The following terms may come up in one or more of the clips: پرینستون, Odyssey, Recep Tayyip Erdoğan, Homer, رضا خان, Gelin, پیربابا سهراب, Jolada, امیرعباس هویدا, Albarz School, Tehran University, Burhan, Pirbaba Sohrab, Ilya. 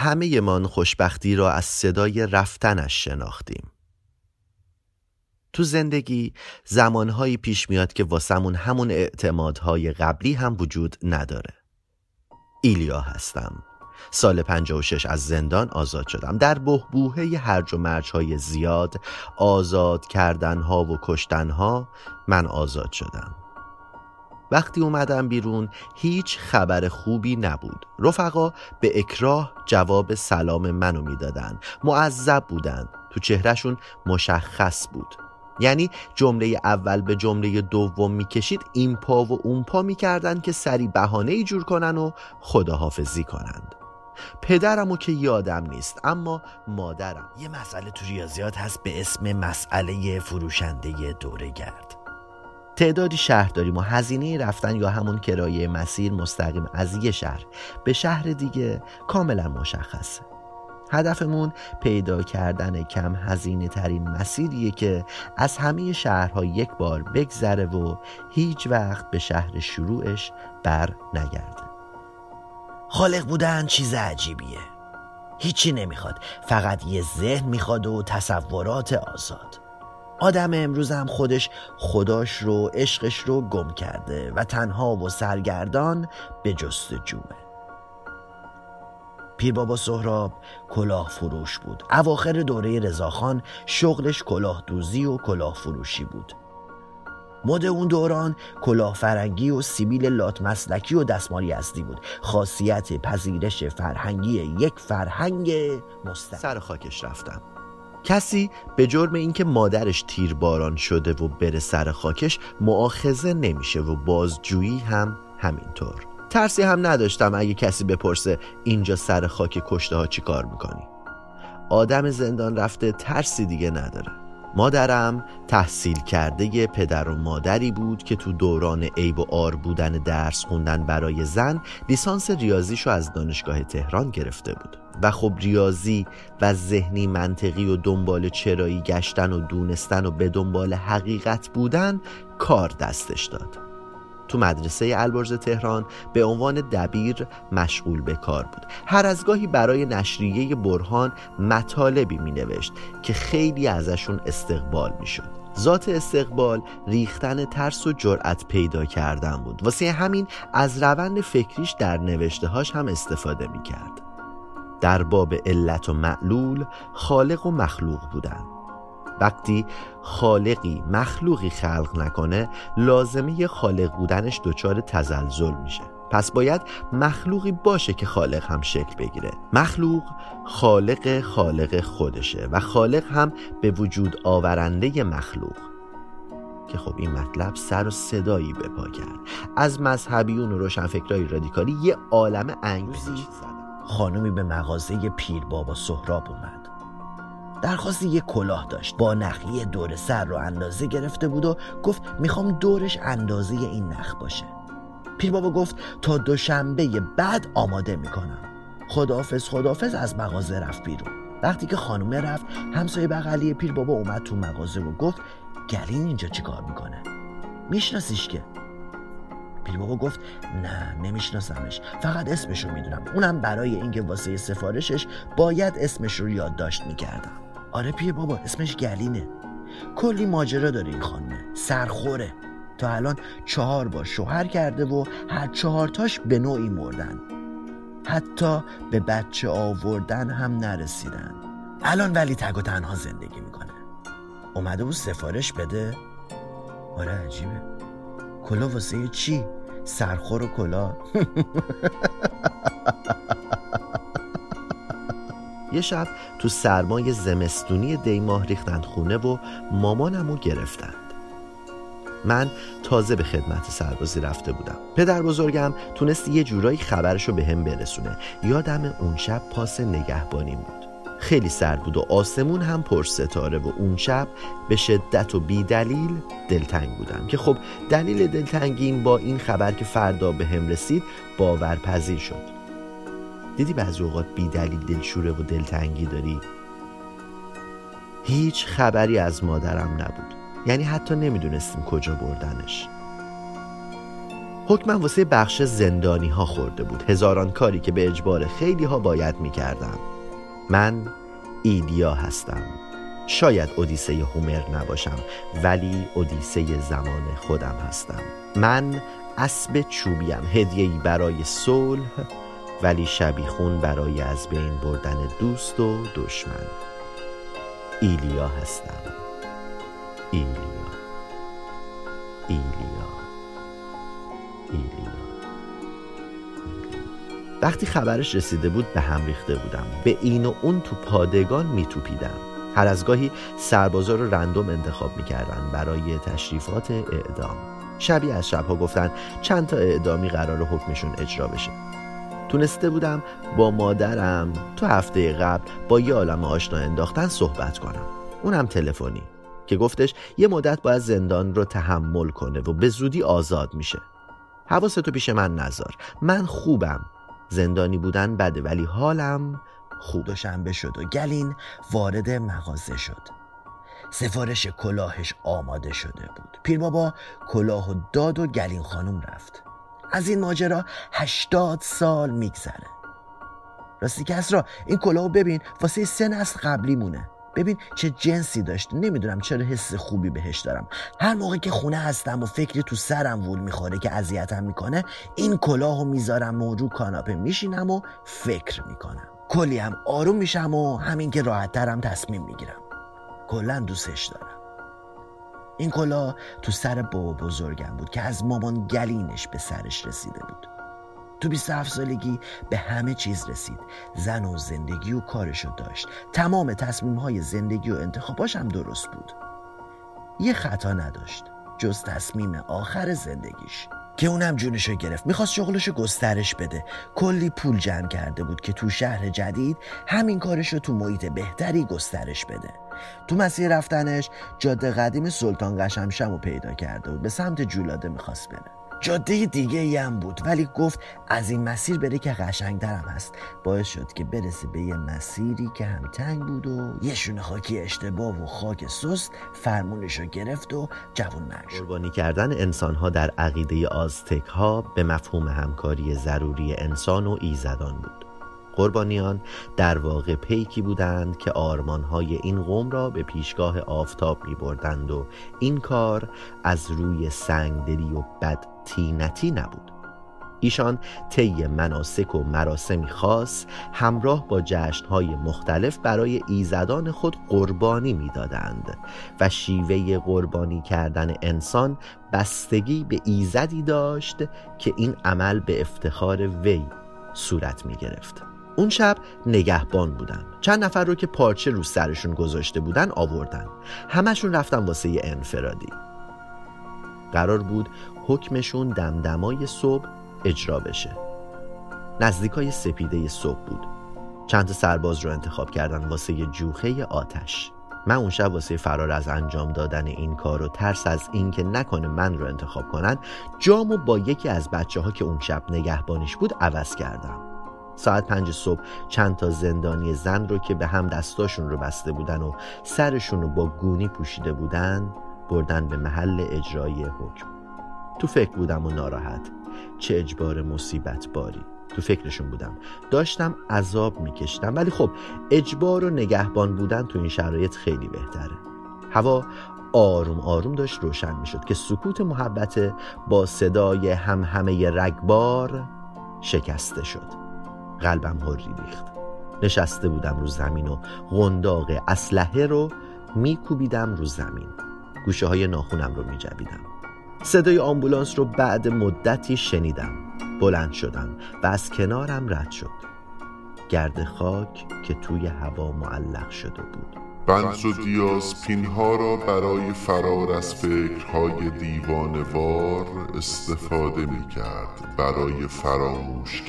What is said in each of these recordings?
همه من خوشبختی را از صدای رفتنش شناختیم. تو زندگی زمانهایی پیش میاد که واسمون همون اعتمادهای قبلی هم وجود نداره. ایلیا هستم. سال 56 از زندان آزاد شدم. در بحبوحه هرج و مرج‌های زیاد، آزاد کردنها و کشتنها، من آزاد شدم. وقتی اومدم بیرون هیچ خبر خوبی نبود. رفقا به اکراه جواب سلام منو میدادن. معذب بودن، تو چهرهشون مشخص بود. یعنی جمله اول به جمله دوم میکشید، این پا و اون پا میکردن که سری بهانه‌ای جور کنن و خداحافظی کنند. پدرمو که یادم نیست، اما مادرم. یه مسئله تو ریاضیات هست به اسم مسئله فروشنده دوره‌گرد. تعدادی شهر داریم و هزینه رفتن یا همون کرایه مسیر مستقیم از یه شهر به شهر دیگه کاملا مشخصه. هدفمون پیدا کردن کم هزینه ترین مسیریه که از همه شهرها یک بار بگذره و هیچ وقت به شهر شروعش بر نگرده. خالق بودن چیز عجیبیه. هیچی نمیخواد، فقط یه ذهن میخواد و تصورات آزاد. آدم امروز هم خودش خداش رو، عشقش رو گم کرده و تنها و سرگردان به جستجوه. پیربابا سهراب کلاه فروش بود. اواخر دوره رضا خان شغلش کلاه دوزی و کلاه فروشی بود. مد اون دوران کلاه فرنگی و سیبیل لات مسلکی و دستمال یزدی بود. خاصیت پذیرش فرهنگی یک فرهنگ مستقل. سر خاکش رفتم. کسی به جرم اینکه مادرش تیرباران شده و بره سر خاکش مؤاخذه نمیشه و بازجویی هم همینطور. ترسی هم نداشتم اگه کسی بپرسه اینجا سر خاک کشته ها چی کار میکنی. آدم زندان رفته ترسی دیگه نداره. مادرم تحصیل کرده یه پدر و مادری بود که تو دوران عیب و عار بودن درس خوندن برای زن لیسانس ریاضیشو از دانشگاه تهران گرفته بود و خب ریاضی و ذهنی منطقی و دنبال چرایی گشتن و دونستن و به دنبال حقیقت بودن کار دستش داد. تو مدرسه البرز تهران به عنوان دبیر مشغول به کار بود. هر از گاهی برای نشریه برهان مطالبی می نوشت که خیلی ازشون استقبال می شد. ذات استقبال ریختن ترس و جرأت پیدا کردن بود. واسه همین از روند فکریش در نوشتهاش هم استفاده می کرد. در باب علت و معلول، خالق و مخلوق بودن. وقتی خالقی مخلوقی خلق نکنه لازمه خالق بودنش دچار تزلزل میشه. پس باید مخلوقی باشه که خالق هم شکل بگیره. مخلوق خالق خودشه و خالق هم به وجود آورنده مخلوق. که خب این مطلب سر و صدایی به پا کرد. از مذهبیون و روشنفکرای رادیکالی یه عالمه انگیزش. خانومی به مغازه پیربابا سهراب اومد. درخواست یک کلاه داشت. با نخی دور سر رو اندازه گرفته بود و گفت میخوام دورش اندازه این نخ باشه. پیربابا گفت تا دوشنبه بعد آماده میکنم. خداحافظ از مغازه رفت بیرون. وقتی که خانومه رفت، همسایه بغلی پیربابا اومد تو مغازه و گفت گلین اینجا چی کار میکنه؟ میشناسیش که؟ پیربابا گفت نه نمیشناسمش، فقط اسمشو میدونم، اونم برای اینکه واسه سفارشش باید اسمش رو یادداشت میکردم. آره پیربابا اسمش گلینه. کلی ماجرا داره این خانمه، سرخوره. تا الان 4 بار شوهر کرده و هر 4 تاش به نوعی مردن. حتی به بچه آوردن هم نرسیدن. الان ولی تگ و تنها زندگی میکنه. اومده بود سفارش بده. آره عجیبه. کلا واسه چی؟ سرخور و کلا. یه شب تو سرمای زمستونی دیماه ریختند خونه و مامانمو گرفتند. من تازه به خدمت سربازی رفته بودم. پدر بزرگم تونست یه جورایی خبرشو به هم برسونه. یادم اون شب پاس نگهبانیم بود. خیلی سرد بود و آسمون هم پر ستاره و اون شب به شدت و بی دلیل دلتنگ بودم که خب دلیل دلتنگیم با این خبر که فردا به هم رسید باورپذیر شد. دیدی بعضی اوقات بی دلیل دلشوره و دلتنگی داری؟ هیچ خبری از مادرم نبود. یعنی حتی نمیدونستیم کجا بردنش. حکمم واسه بخش زندانی ها خورده بود، هزاران کاری که به اجبار خیلی ها باید می کردم. من ایلیا هستم. شاید اودیسه هومر نباشم، ولی اودیسه زمان خودم هستم. من اسب چوبیم، هدیه‌ای برای صلح، ولی شبیخون برای از بین بردن دوست و دشمن. ایلیا هستم. ایلیا. وقتی خبرش رسیده بود به هم ریخته بودم. به این و اون تو پادگان میتوپیدم. هر از گاهی سربازا رو رندوم انتخاب میکردن برای تشریفات اعدام. شبیه از شبها گفتن چند تا اعدامی قرار حکمشون اجرا بشه. تونسته بودم با مادرم تو هفته قبل با یه عالم آشنا انداختن صحبت کنم، اونم تلفنی، که گفتش یه مدت باید زندان رو تحمل کنه و به زودی آزاد میشه. حواستو پیش من نذار، من خوبم. زندانی بودن بده ولی حالم خوب. دوشنبه شد و گلین وارد مغازه شد. سفارش کلاهش آماده شده بود. پیربابا کلاه و داد و گلین خانم رفت. از این ماجرا 80 سال میگذره. راستی کس را این کلاهو ببین، واسه سن از قبلی مونه. ببین چه جنسی داشت. نمیدونم چرا حس خوبی بهش دارم. هر موقع که خونه هستم و فکری تو سرم وول میخوره که اذیتم میکنه، این کلاهو میذارم و رو کاناپه میشینم و فکر میکنم. کلی هم آروم میشم و همین که راحت ترم تصمیم میگیرم. کلا دوستش دارم. این کلاه تو سر بابا بزرگم بود که از مامان گلینش به سرش رسیده بود. تو 27 سالگی به همه چیز رسید. زن و زندگی و کارشو داشت. تمام تصمیم‌های زندگی و انتخاباش هم درست بود. یه خطا نداشت جز تصمیم آخر زندگیش که اونم جونشو گرفت. میخواست شغلشو گسترش بده. کلی پول جمع کرده بود که تو شهر جدید همین کارشو تو محیط بهتری گسترش بده. تو مسیر رفتنش جاده قدیم سلطان قشمشمو پیدا کرده بود. به سمت جولاده میخواست بره. جاده دیگه هم بود ولی گفت از این مسیر بره که قشنگ‌ترم هست. باعث شد که برسه به یه مسیری که هم تنگ بود و یه شونه خاکی اشتباه و خاک سست فرمونشو گرفت و جوانمرد شد. قربانی کردن انسان‌ها در عقیده آزتک‌ها به مفهوم همکاری ضروری انسان و ایزدان بود. قربانیان در واقع پیکی بودند که آرمانهای این قوم را به پیشگاه آفتاب می بردند و این کار از روی سنگدلی و بدتینتی نبود. ایشان طی مناسک و مراسمی خاص همراه با جشنهای مختلف برای ایزدان خود قربانی می دادند و شیوه قربانی کردن انسان بستگی به ایزدی داشت که این عمل به افتخار وی صورت می گرفت. اون شب نگهبان بودن. چند نفر رو که پارچه رو سرشون گذاشته بودن آوردن. همشون رفتن واسه یه انفرادی. قرار بود حکمشون دمدمای صبح اجرا بشه. نزدیکای سپیده صبح بود. چند سرباز رو انتخاب کردن واسه یه جوخه آتش. من اون شب واسه فرار از انجام دادن این کار و ترس از این که نکنه من رو انتخاب کنن، جامو با یکی از بچه‌ها که اون شب نگهبانش بود عوض کردم. ساعت 5 صبح چند تا زندانی زن رو که به هم دستاشون رو بسته بودن و سرشون رو با گونی پوشیده بودن بردن به محل اجرای حکم. تو فکر بودم و ناراحت. چه اجبار مصیبت باری. تو فکرشون بودم. داشتم عذاب میکشیدم ولی خب اجبار و نگهبان بودن تو این شرایط خیلی بهتره. هوا آروم آروم داشت روشن میشد که سکوت محبت با صدای همهمه رگبار شکسته شد. قلبم هری ریخت. نشسته بودم رو زمین و قنداق اسلحه رو میکوبیدم رو زمین. گوشه های ناخونم رو میجبیدم. صدای آمبولانس رو بعد مدتی شنیدم. بلند شدم و از کنارم رد شد. گرد خاک که توی هوا معلق شده بود. بنز و دیازپین‌ها را برای فرار از فکرهای دیوانوار استفاده میکرد. برای فراموش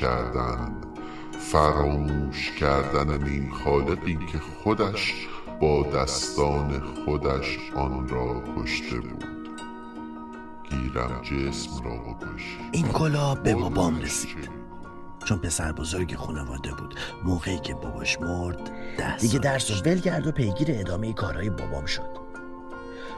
کردن این خالقی که خودش با دستان خودش آن را کشته بود. گیرم جسم را بکش. این کلا به بابام رسید چون پسر بزرگ خانواده بود. موقعی که باباش مرد دیگه درسش ول کرد و پیگیر ادامه کارهای بابام شد.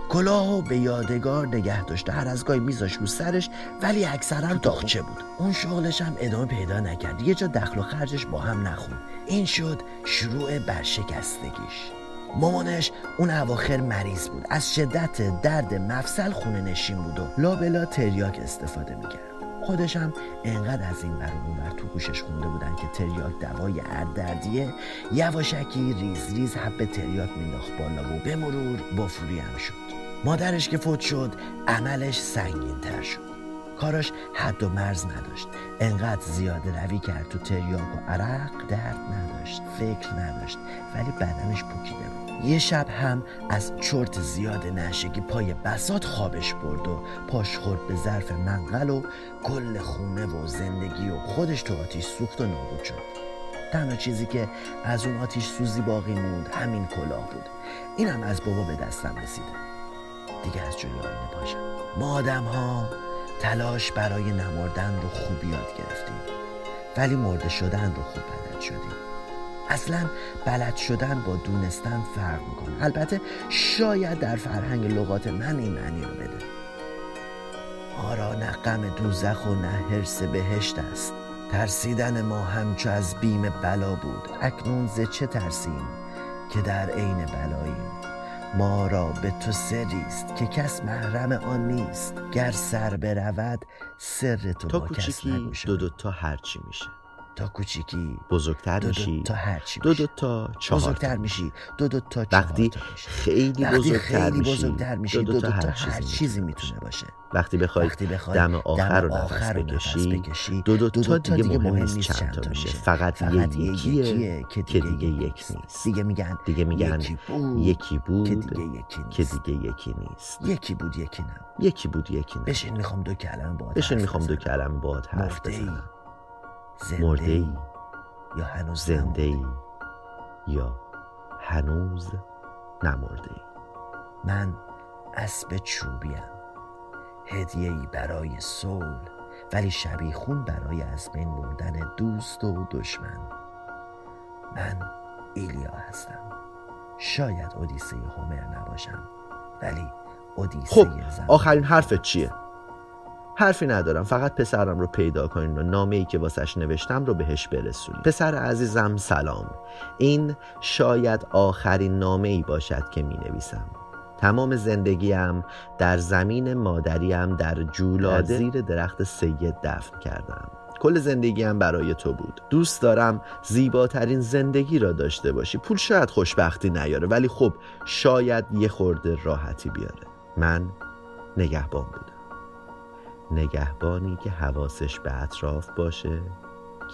کلاهو به یادگار نگه داشته، هر از گاهی میذاش رو سرش، ولی اکثرا تاخچه بود. اون شغلش هم ادامه پیدا نکرد، یه جا دخل و خرجش با هم نخوند. این شد شروع برشکستگیش. مامانش اون اواخر مریض بود، از شدت درد مفصل خونه نشین بود و لابلا تریاک استفاده میکرد. خودش هم انقدر از این برون تو گوشش خونده بودن که تریاک دوای هر دردیه، یواشکی ریز ریز حب تریاک مینداخت بالا و به مرور بافوری هم شد. مادرش که فوت شد عملش سنگین تر شد، کاراش حد و مرز نداشت، انقدر زیاده روی کرد تو تریاک و عرق، درد نداشت، فکر نداشت، ولی بدنش پوکیده بود. یه شب هم از چرت زیاد نشگی پای بساط خوابش برد و پاش خورد به ظرف منقل و کل خونه و زندگی و خودش تو آتیش سوخت و نابود شد. تنها چیزی که از اون آتیش سوزی باقی موند همین کلاه بود. اینم از بابا به دستم رسیده. دیگه از جلوی آینه پاشم. ما آدم ها تلاش برای نمردن رو خوب یاد گرفتیم، ولی مرده شدن رو خوب بلد شدیم. اصلا بلد شدن با دونستن فرق میکنه. البته شاید در فرهنگ لغات من این معنی رو بده. ما را نه غم دوزخ و نه حرص بهشت است، ترسیدن ما همچو از بیم بلا بود. اکنون ز چه ترسیم که در عین بلاییم؟ ما را به تو سریست که کس محرم آن نیست، گر سر برود سر تو با کس نگوشد. دو دوتا هرچی میشه، تا کوچیکی بزرگتر میشی، دو دو تا چهارتر میشی، دو دو تا وقتی خیلی بزرگتر میشی، دو دو تا هر چیزی میتونه باشه. وقتی بخوای دم آخر رو نفس بکشی، دو دو تا دیگه مهم نیست چند تا میشه، فقط یکیه که دیگه یک نیست. دیگه میگن یکی بود که دیگه یکی نیست، یکی بود یکی نبود. بشین میخوام دو کلمه باهات حرف بزنم. زنده‌ای یا هنوز زنده‌ای یا هنوز نمرده‌ای. من اسب چوبیم، هدیه‌ای برای صلح، ولی شبیخون برای از بین بردن دوست و دشمن. من ایلیا هستم. شاید اودیسه هومر نباشم، ولی اودیسه زندگی. آخرین حرفت چیه؟ حرفی ندارم، فقط پسرم رو پیدا کنین و نامه‌ای که واسش نوشتم رو بهش برسونین. پسر عزیزم سلام. این شاید آخرین نامه‌ای باشد که می‌نویسم. تمام زندگیم در زمین مادریم در جولاده زیر درخت سید دفن کردم. کل زندگیم برای تو بود. دوست دارم زیباترین زندگی را داشته باشی. پول شاید خوشبختی نیاره، ولی خب شاید یه خورده راحتی بیاره. من نگهبان بودم، نگهبانی که حواسش به اطراف باشه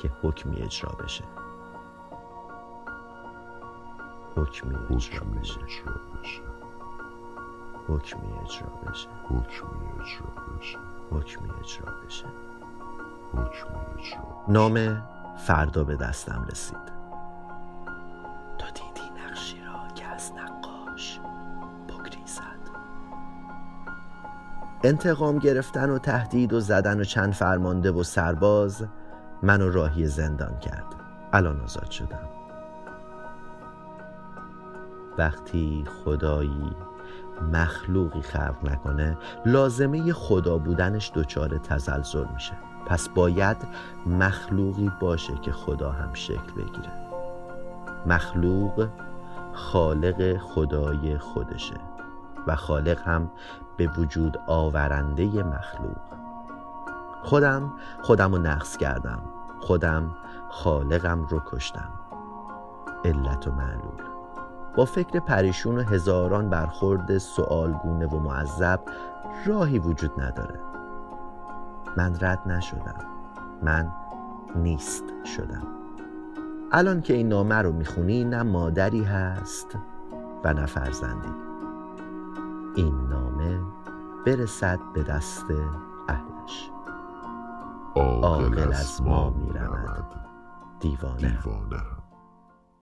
که حکمی اجرا بشه. نام فردا به دستم رسید. تو دیدی نقشی را که از نقاش بگریزد. انتقام گرفتن و تهدید و زدن و چند فرمانده و سرباز منو راهی زندان کرد. الان آزاد شدم. وقتی خدایی مخلوقی خلق نکنه، لازمه خدا بودنش دچار تزلزل میشه. پس باید مخلوقی باشه که خدا هم شکل بگیره. مخلوق خالق خدای خودشه و خالق هم به وجود آورنده مخلوق. خودم رو نقص کردم، خودم خالقم رو کشتم. علت و معلول. با فکر پریشون و هزاران برخورد سوالگونه و معذب راهی وجود نداره. من رد نشدم، من نیست شدم. الان که این نامه رو میخونی نه مادری هست و نه فرزندی. این نامه برسد به دست اهلش. عاقل از ما میرمد دیوانه.